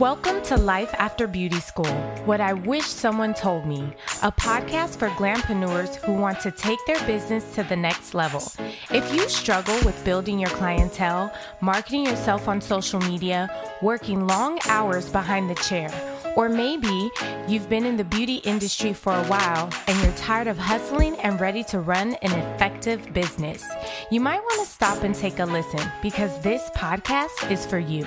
Welcome to Life After Beauty School, What I Wish Someone Told Me, a podcast for glampreneurs who want to take their business to the next level. If you struggle with building your clientele, marketing yourself on social media, working long hours behind the chair, or maybe you've been in the beauty industry for a while and you're tired of hustling and ready to run an effective business, you might want to stop and take a listen because this podcast is for you.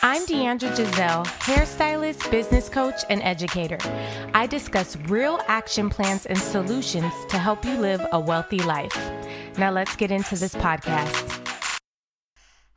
I'm Deandra Giselle, hairstylist, business coach, and educator. I discuss real action plans and solutions to help you live a wealthy life. Now let's get into this podcast.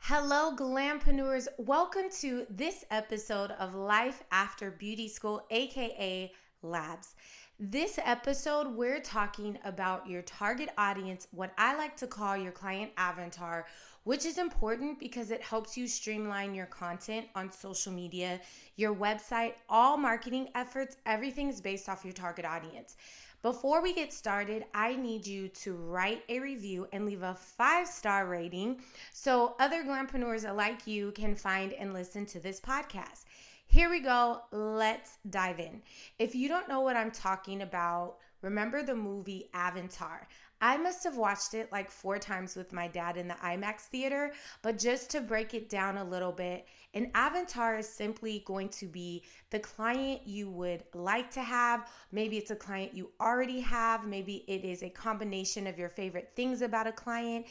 Hello, glampreneurs. Welcome to this episode of Life After Beauty School, aka Labs. This episode, we're talking about your target audience, what I like to call your client avatar, which is important because it helps you streamline your content on social media, your website, all marketing efforts. Everything is based off your target audience. Before we get started, I need you to write a review and leave a 5-star rating so other glampreneurs like you can find and listen to this podcast. Here we go. Let's dive in. If you don't know what I'm talking about, remember the movie Avatar. I must have watched it like 4 times with my dad in the IMAX theater, but just to break it down a little bit, an avatar is simply going to be the client you would like to have. Maybe it's a client you already have. Maybe it is a combination of your favorite things about a client,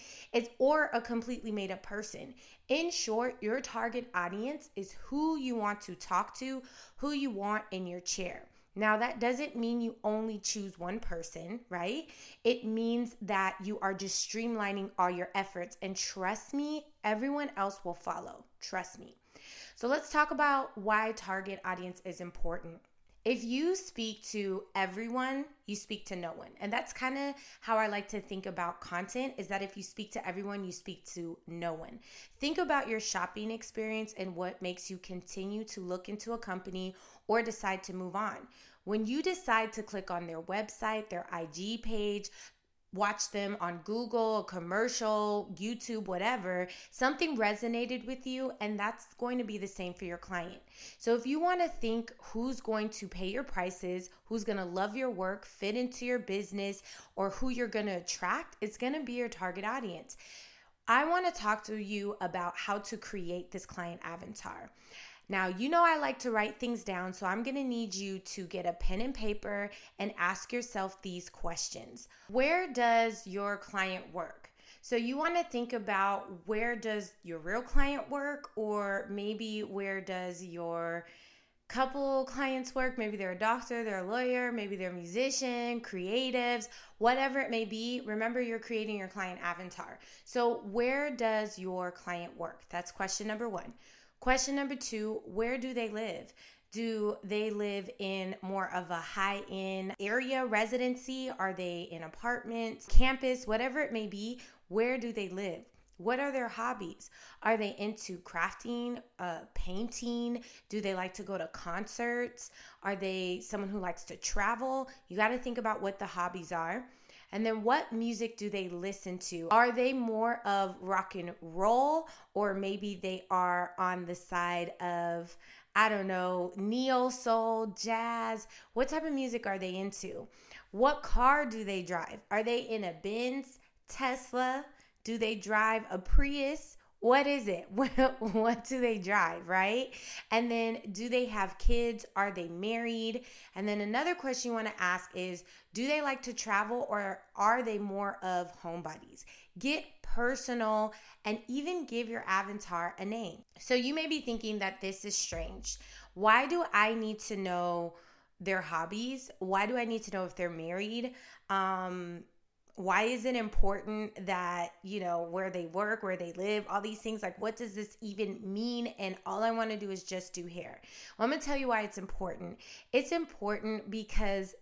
or a completely made up person. In short, your target audience is who you want to talk to, who you want in your chair. Now, that doesn't mean you only choose one person, right? It means that you are just streamlining all your efforts. And trust me, everyone else will follow. Trust me. So let's talk about why target audience is important. If you speak to everyone, you speak to no one. And that's kind of how I like to think about content, is that if you speak to everyone, you speak to no one. Think about your shopping experience and what makes you continue to look into a company or decide to move on. When you decide to click on their website, their IG page, watch them on Google, a commercial, YouTube, whatever, something resonated with you, and that's going to be the same for your client. So if you want to think who's going to pay your prices, who's going to love your work, fit into your business, or who you're going to attract, it's going to be your target audience. I want to talk to you about how to create this client avatar. Now, you know I like to write things down, so I'm going to need you to get a pen and paper and ask yourself these questions. Where does your client work? So you want to think about, where does your real client work, or maybe where does your couple clients work? Maybe they're a doctor, they're a lawyer, maybe they're a musician, creatives, whatever it may be. Remember, you're creating your client avatar. So where does your client work? That's question number 1. Question number 2, where do they live? Do they live in more of a high-end area, residency? Are they in apartments, campus, whatever it may be? Where do they live? What are their hobbies? Are they into crafting, painting? Do they like to go to concerts? Are they someone who likes to travel? You got to think about what the hobbies are. And then what music do they listen to? Are they more of rock and roll, or maybe they are on the side of, I don't know, neo soul, jazz? What type of music are they into? What car do they drive? Are they in a Benz, Tesla? Do they drive a Prius? What is it? What do they drive, right? And then, do they have kids? Are they married? And then another question you want to ask is, do they like to travel, or are they more of homebodies? Get personal and even give your avatar a name. So you may be thinking that this is strange. Why do I need to know their hobbies? Why do I need to know if they're married? Why is it important that, where they work, where they live, all these things? Like, what does this even mean? And all I want to do is just do hair. Well, I'm going to tell you why it's important. It's important because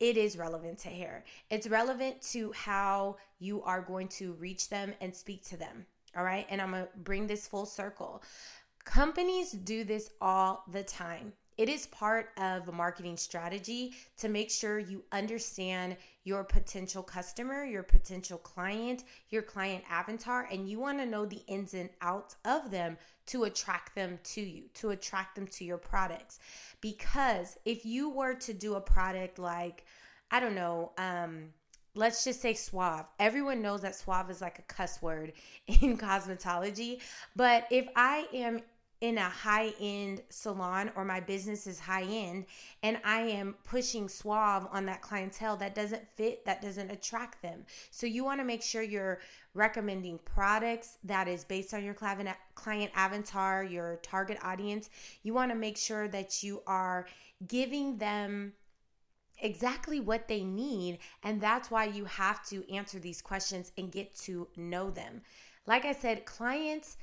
it is relevant to hair. It's relevant to how you are going to reach them and speak to them. All right. And I'm going to bring this full circle. Companies do this all the time. It is part of a marketing strategy to make sure you understand your potential customer, your potential client, your client avatar, and you want to know the ins and outs of them to attract them to you, to attract them to your products. Because if you were to do a product like, I don't know, let's just say Suave. Everyone knows that Suave is like a cuss word in cosmetology. But if I am in a high-end salon or my business is high-end and I am pushing Suave on that clientele, that doesn't fit, that doesn't attract them. So you want to make sure you're recommending products that is based on your client avatar, your target audience. You want to make sure that you are giving them exactly what they need, and that's why you have to answer these questions and get to know them. Like I said, clients,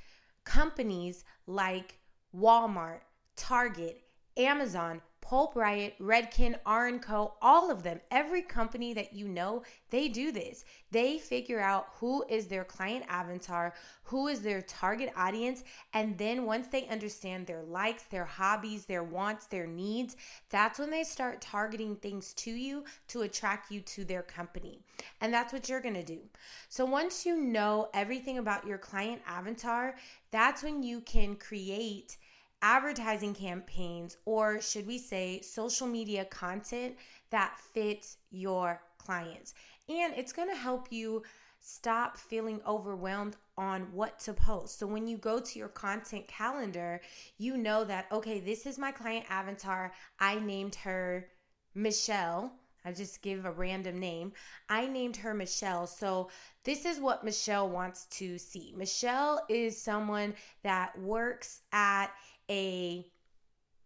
companies like Walmart, Target, Amazon, Pulp Riot, Redken, R&Co, all of them, every company that you know, they do this. They figure out who is their client avatar, who is their target audience, and then once they understand their likes, their hobbies, their wants, their needs, that's when they start targeting things to you to attract you to their company. And that's what you're going to do. So once you know everything about your client avatar, that's when you can create advertising campaigns, or should we say social media content, that fits your clients. And it's going to help you stop feeling overwhelmed on what to post. So when you go to your content calendar, you know that, okay, this is my client avatar. I named her Michelle. I just give a random name. I named her Michelle. So this is what Michelle wants to see. Michelle is someone that works at a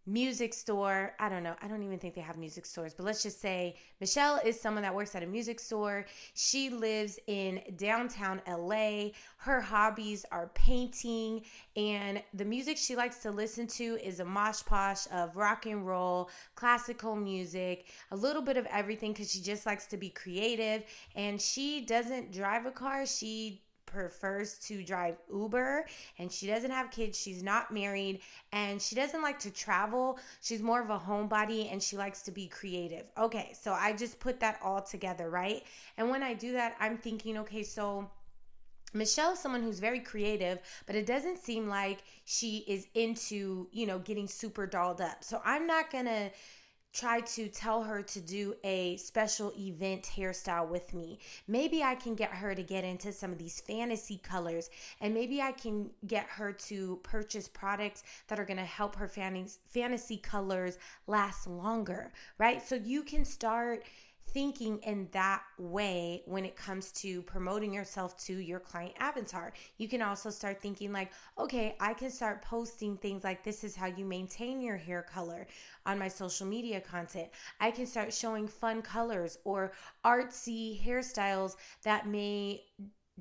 music store. I don't know. I don't even think they have music stores, but let's just say Michelle is someone that works at a music store. She lives in downtown LA. Her hobbies are painting, and the music she likes to listen to is a mosh posh of rock and roll, classical music, a little bit of everything, because she just likes to be creative, and she doesn't drive a car. She prefers to drive Uber, and she doesn't have kids, she's not married, and she doesn't like to travel. She's more of a homebody, and she likes to be creative. Okay, so I just put that all together, right? And when I do that, I'm thinking, okay, so Michelle is someone who's very creative, but it doesn't seem like she is into, you know, getting super dolled up. So I'm not gonna try to tell her to do a special event hairstyle with me. Maybe I can get her to get into some of these fantasy colors, and maybe I can get her to purchase products that are going to help her fantasy colors last longer, right? So you can start thinking in that way when it comes to promoting yourself to your client avatar. You can also start thinking like, okay, I can start posting things like, this is how you maintain your hair color on my social media content. I can start showing fun colors or artsy hairstyles that may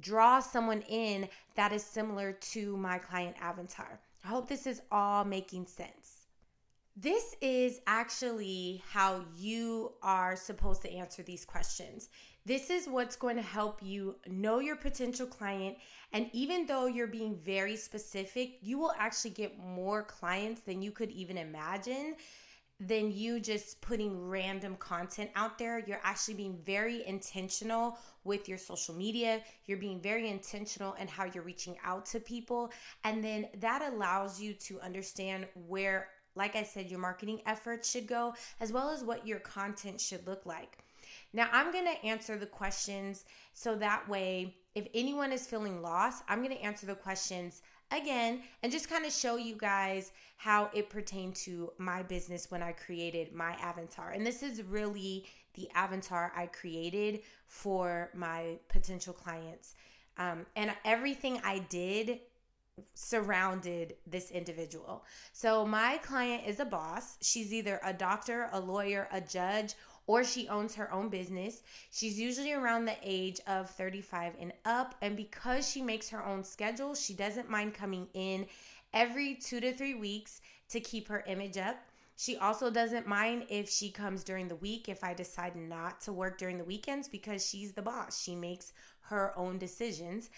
draw someone in that is similar to my client avatar. I hope this is all making sense. This is actually how you are supposed to answer these questions. This is what's going to help you know your potential client. And even though you're being very specific, you will actually get more clients than you could even imagine, than you just putting random content out there. You're actually being very intentional with your social media. You're being very intentional in how you're reaching out to people. And then that allows you to understand where, like I said, your marketing efforts should go, as well as what your content should look like. Now, I'm going to answer the questions so that way, if anyone is feeling lost, I'm going to answer the questions again and just kind of show you guys how it pertained to my business when I created my avatar. And this is really the avatar I created for my potential clients. And everything I did surrounded this individual. So my client is a boss. She's either a doctor, a lawyer, a judge, or she owns her own business. She's usually around the age of 35 and up. And because she makes her own schedule, she doesn't mind coming in every 2 to 3 weeks to keep her image up. She also doesn't mind if she comes during the week if I decide not to work during the weekends, because she's the boss. She makes her own decisions.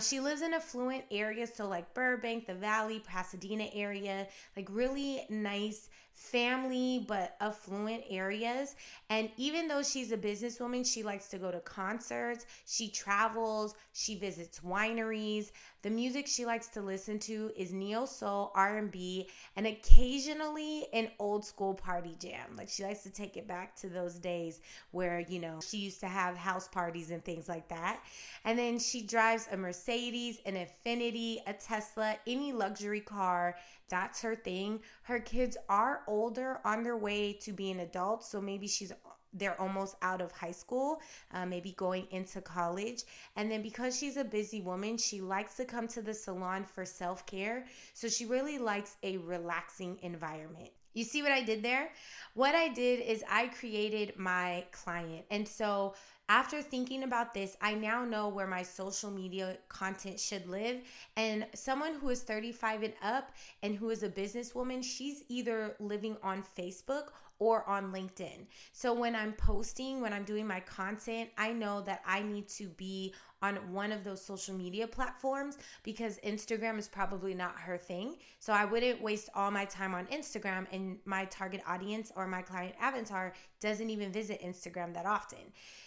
She lives in affluent areas, so like Burbank, the Valley, Pasadena area, like really nice family but affluent areas. And even though she's a businesswoman, she likes to go to concerts, she travels, she visits wineries. The music she likes to listen to is neo soul, R&B, and occasionally an old school party jam. Like, she likes to take it back to those days where, you know, she used to have house parties and things like that. And then she drives a Mercedes, an Infiniti, a Tesla, any luxury car. That's her thing. Her kids are older, on their way to being adults, so maybe they're almost out of high school, maybe going into college. And then because she's a busy woman, she likes to come to the salon for self-care. So she really likes a relaxing environment. You see what I did there? What I did is I created my client. And so after thinking about this, I now know where my social media content should live. And someone who is 35 and up and who is a businesswoman, she's either living on Facebook or on LinkedIn. So when I'm posting, when I'm doing my content, I know that I need to be on one of those social media platforms, because Instagram is probably not her thing. So I wouldn't waste all my time on Instagram, and my target audience or my client avatar doesn't even visit Instagram that often.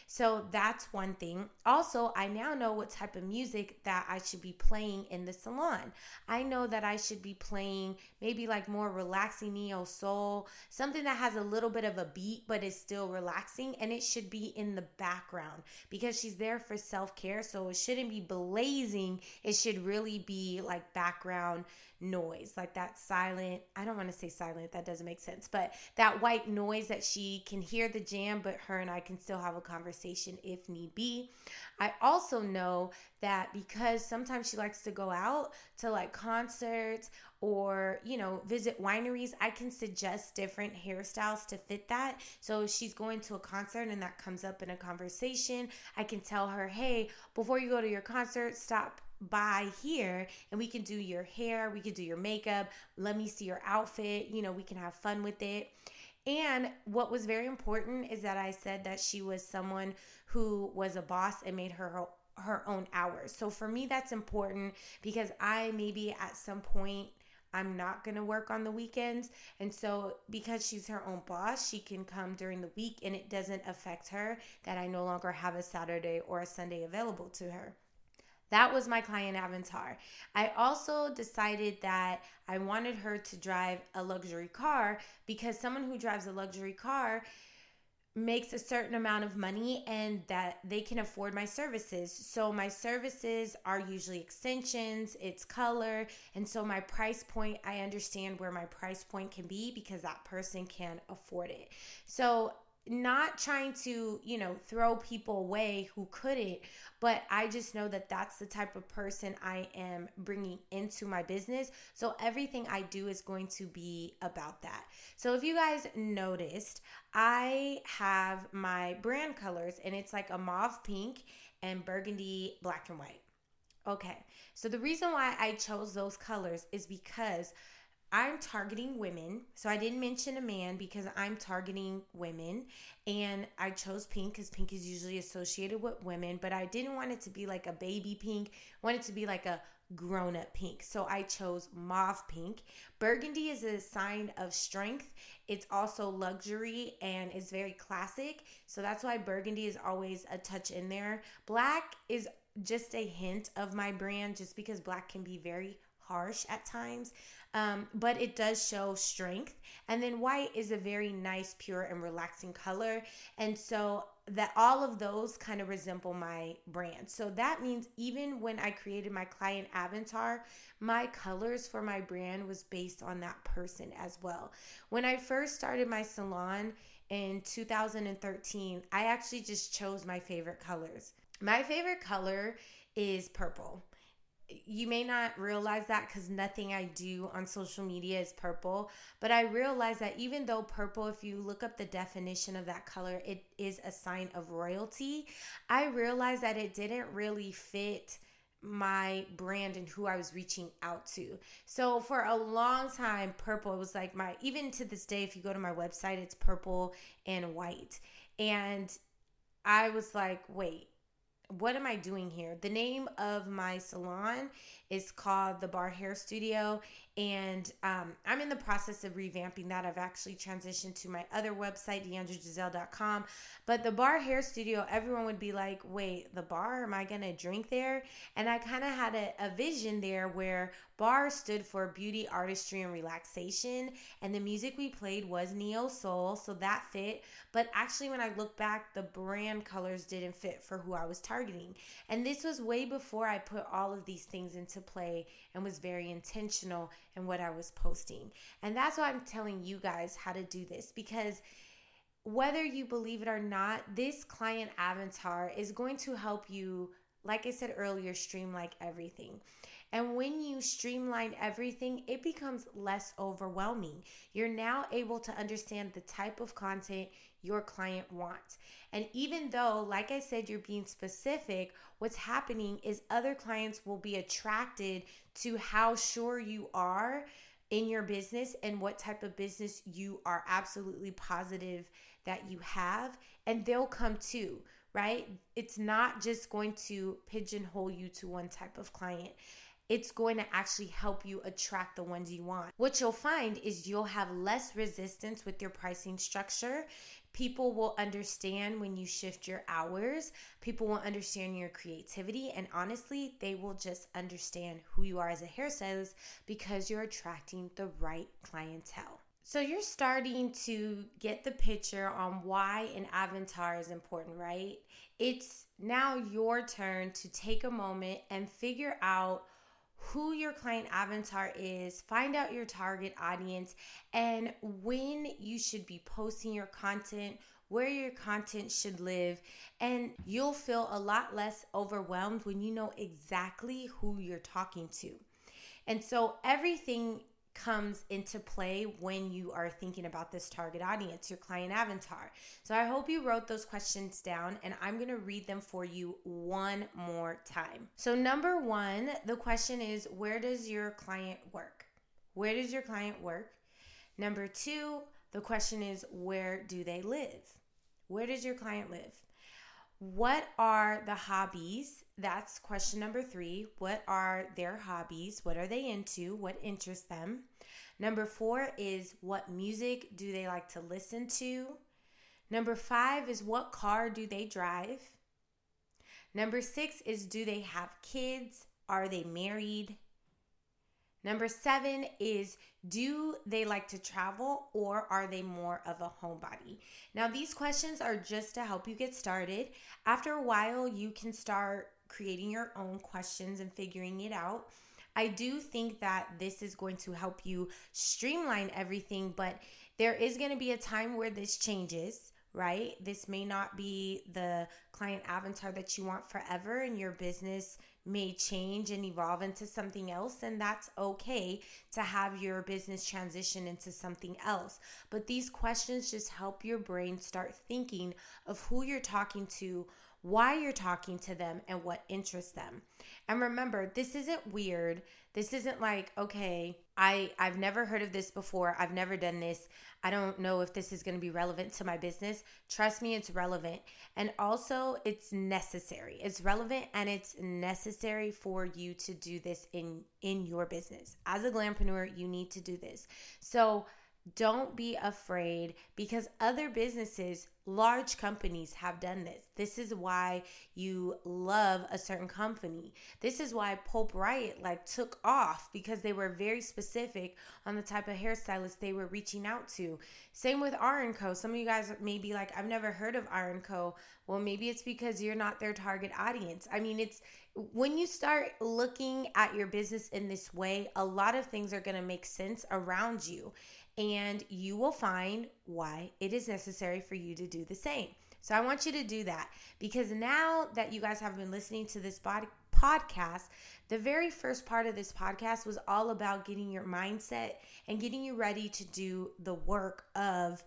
So that's one thing. Also, I now know what type of music that I should be playing in the salon. I know that I should be playing maybe like more relaxing neo soul, something that has a little bit of a beat but is still relaxing, and it should be in the background because she's there for self-care. So it shouldn't be blazing. It should really be like background noise, like that silent, I don't want to say silent, that doesn't make sense, but that white noise that she can hear the jam, but her and I can still have a conversation if need be. I also know that because sometimes she likes to go out to like concerts or, you know, visit wineries, I can suggest different hairstyles to fit that. So if she's going to a concert and that comes up in a conversation, I can tell her, hey, before you go to your concert, stop by here and we can do your hair, we can do your makeup, let me see your outfit, you know, we can have fun with it. And what was very important is that I said that she was someone who was a boss and made her own hours. So for me, that's important because I maybe at some point I'm not going to work on the weekends. And so because she's her own boss, she can come during the week and it doesn't affect her that I no longer have a Saturday or a Sunday available to her. That was my client avatar. I also decided that I wanted her to drive a luxury car because someone who drives a luxury car makes a certain amount of money and that they can afford my services. So my services are usually extensions, it's color. And so my price point, I understand where my price point can be because that person can afford it. So not trying to, you know, throw people away who couldn't, but I just know that that's the type of person I am bringing into my business. So everything I do is going to be about that. So if you guys noticed, I have my brand colors and it's like a mauve pink and burgundy black and white. Okay, so the reason why I chose those colors is because I'm targeting women, so I didn't mention a man because I'm targeting women, and I chose pink because pink is usually associated with women, but I didn't want it to be like a baby pink, I wanted it to be like a grown-up pink, so I chose mauve pink. Burgundy is a sign of strength. It's also luxury and it's very classic, so that's why burgundy is always a touch in there. Black is just a hint of my brand just because black can be very harsh at times, but it does show strength. And then white is a very nice, pure, and relaxing color. And so that all of those kind of resemble my brand. So that means even when I created my client avatar, my colors for my brand was based on that person as well. When I first started my salon in 2013, I actually just chose my favorite colors. My favorite color is purple. You may not realize that because nothing I do on social media is purple, but I realized that even though purple, if you look up the definition of that color, it is a sign of royalty. I realized that it didn't really fit my brand and who I was reaching out to. So for a long time, purple was like my, even to this day, if you go to my website, it's purple and white. And I was like, wait, what am I doing here? The name of my salon is called The Bar Hair Studio, And I'm in the process of revamping that. I've actually transitioned to my other website, DeandraGiselle.com. But the Bar Hair Studio, everyone would be like, wait, the bar? Am I going to drink there? And I kind of had a vision there where bar stood for beauty, artistry, and relaxation. And the music we played was Neo Soul, so that fit. But actually, when I look back, the brand colors didn't fit for who I was targeting. And this was way before I put all of these things into play and was very intentional and what I was posting. And that's why I'm telling you guys how to do this, because whether you believe it or not, this client avatar is going to help you, like I said earlier, streamline everything. And when you streamline everything, it becomes less overwhelming. You're now able to understand the type of content your client wants. And even though, like I said, you're being specific, what's happening is other clients will be attracted to how sure you are in your business and what type of business you are absolutely positive that you have, and they'll come too, right? It's not just going to pigeonhole you to one type of client. It's going to actually help you attract the ones you want. What you'll find is you'll have less resistance with your pricing structure. People will understand when you shift your hours. People will understand your creativity. And honestly, they will just understand who you are as a hairstylist because you're attracting the right clientele. So you're starting to get the picture on why an avatar is important, right? It's now your turn to take a moment and figure out who your client avatar is, find out your target audience, and when you should be posting your content, where your content should live, and you'll feel a lot less overwhelmed when you know exactly who you're talking to. And so everything comes into play when you are thinking about this target audience, your client avatar. So I hope you wrote those questions down, and I'm going to read them for you one more time. So number one, the question is, where does your client work? Where does your client work? Number two, the question is, where do they live? Where does your client live? What are the hobbies? That's question number three. What are their hobbies? What are they into? What interests them? Number four is, what music do they like to listen to? Number five is, what car do they drive? Number six is, do they have kids? Are they married? Number seven is, do they like to travel, or are they more of a homebody? Now, these questions are just to help you get started. After a while, you can start creating your own questions and figuring it out. I do think that this is going to help you streamline everything, but there is going to be a time where this changes, right? This may not be the client avatar that you want forever, and your business may change and evolve into something else, and that's okay to have your business transition into something else. But these questions just help your brain start thinking of who you're talking to, why you're talking to them, and what interests them. And remember, this isn't weird. This isn't like, okay, I've never heard of this before. I've never done this. I don't know if this is going to be relevant to my business. Trust me, it's relevant. And also, it's necessary. It's relevant and it's necessary for you to do this in your business. As a glampreneur, you need to do this. So don't be afraid, because other businesses, large companies, have done this. This is why you love a certain company. This is why Pulp Riot took off, because they were very specific on the type of hairstylist they were reaching out to. Same with R&Co. Some of you guys may be like, I've never heard of R&Co. Well, maybe it's because you're not their target audience. I mean, it's when you start looking at your business in this way, a lot of things are going to make sense around you, and you will find why it is necessary for you to do the same. So I want you to do that, because now that you guys have been listening to this podcast, the very first part of this podcast was all about getting your mindset and getting you ready to do the work of,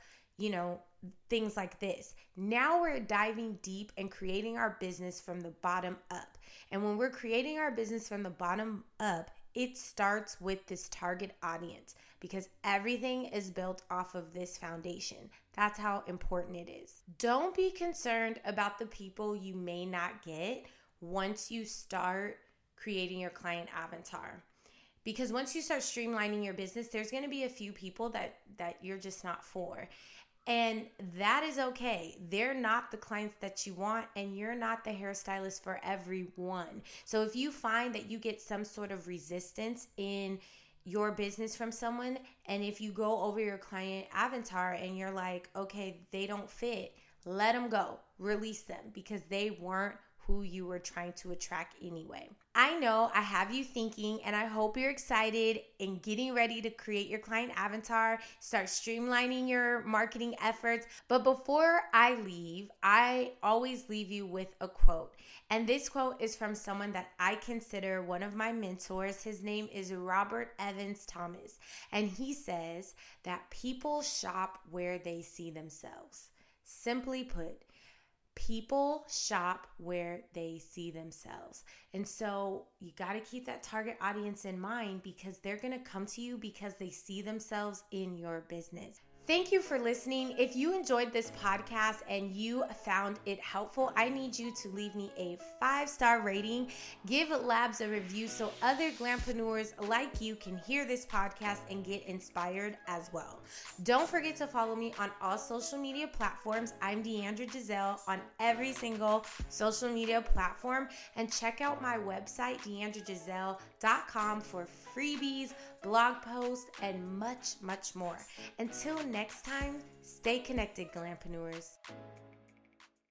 things like this. Now we're diving deep and creating our business from the bottom up. And when we're creating our business from the bottom up, it starts with this target audience, because everything is built off of this foundation. That's how important it is. Don't be concerned about the people you may not get once you start creating your client avatar, Because once you start streamlining your business, there's going to be a few people that you're just not for. And that is okay. They're not the clients that you want, and you're not the hairstylist for everyone. So if you find that you get some sort of resistance in your business from someone, and if you go over your client avatar and you're like, okay, they don't fit, let them go. Release them, because they weren't who you were trying to attract anyway. I know I have you thinking, and I hope you're excited and getting ready to create your client avatar, start streamlining your marketing efforts. But before I leave, I always leave you with a quote. And this quote is from someone that I consider one of my mentors. His name is Robert Evans Thomas. And he says that people shop where they see themselves. Simply put, people shop where they see themselves. And so you got to keep that target audience in mind, because they're going to come to you because they see themselves in your business. Thank you for listening. If you enjoyed this podcast and you found it helpful, I need you to leave me a 5-star rating. Give Labs a review so other glampreneurs like you can hear this podcast and get inspired as well. Don't forget to follow me on all social media platforms. I'm Deandra Giselle on every single social media platform. And check out my website, DeandraGiselle.com, for freebies, blog posts, and much, much more. Until next time, stay connected, glampreneurs.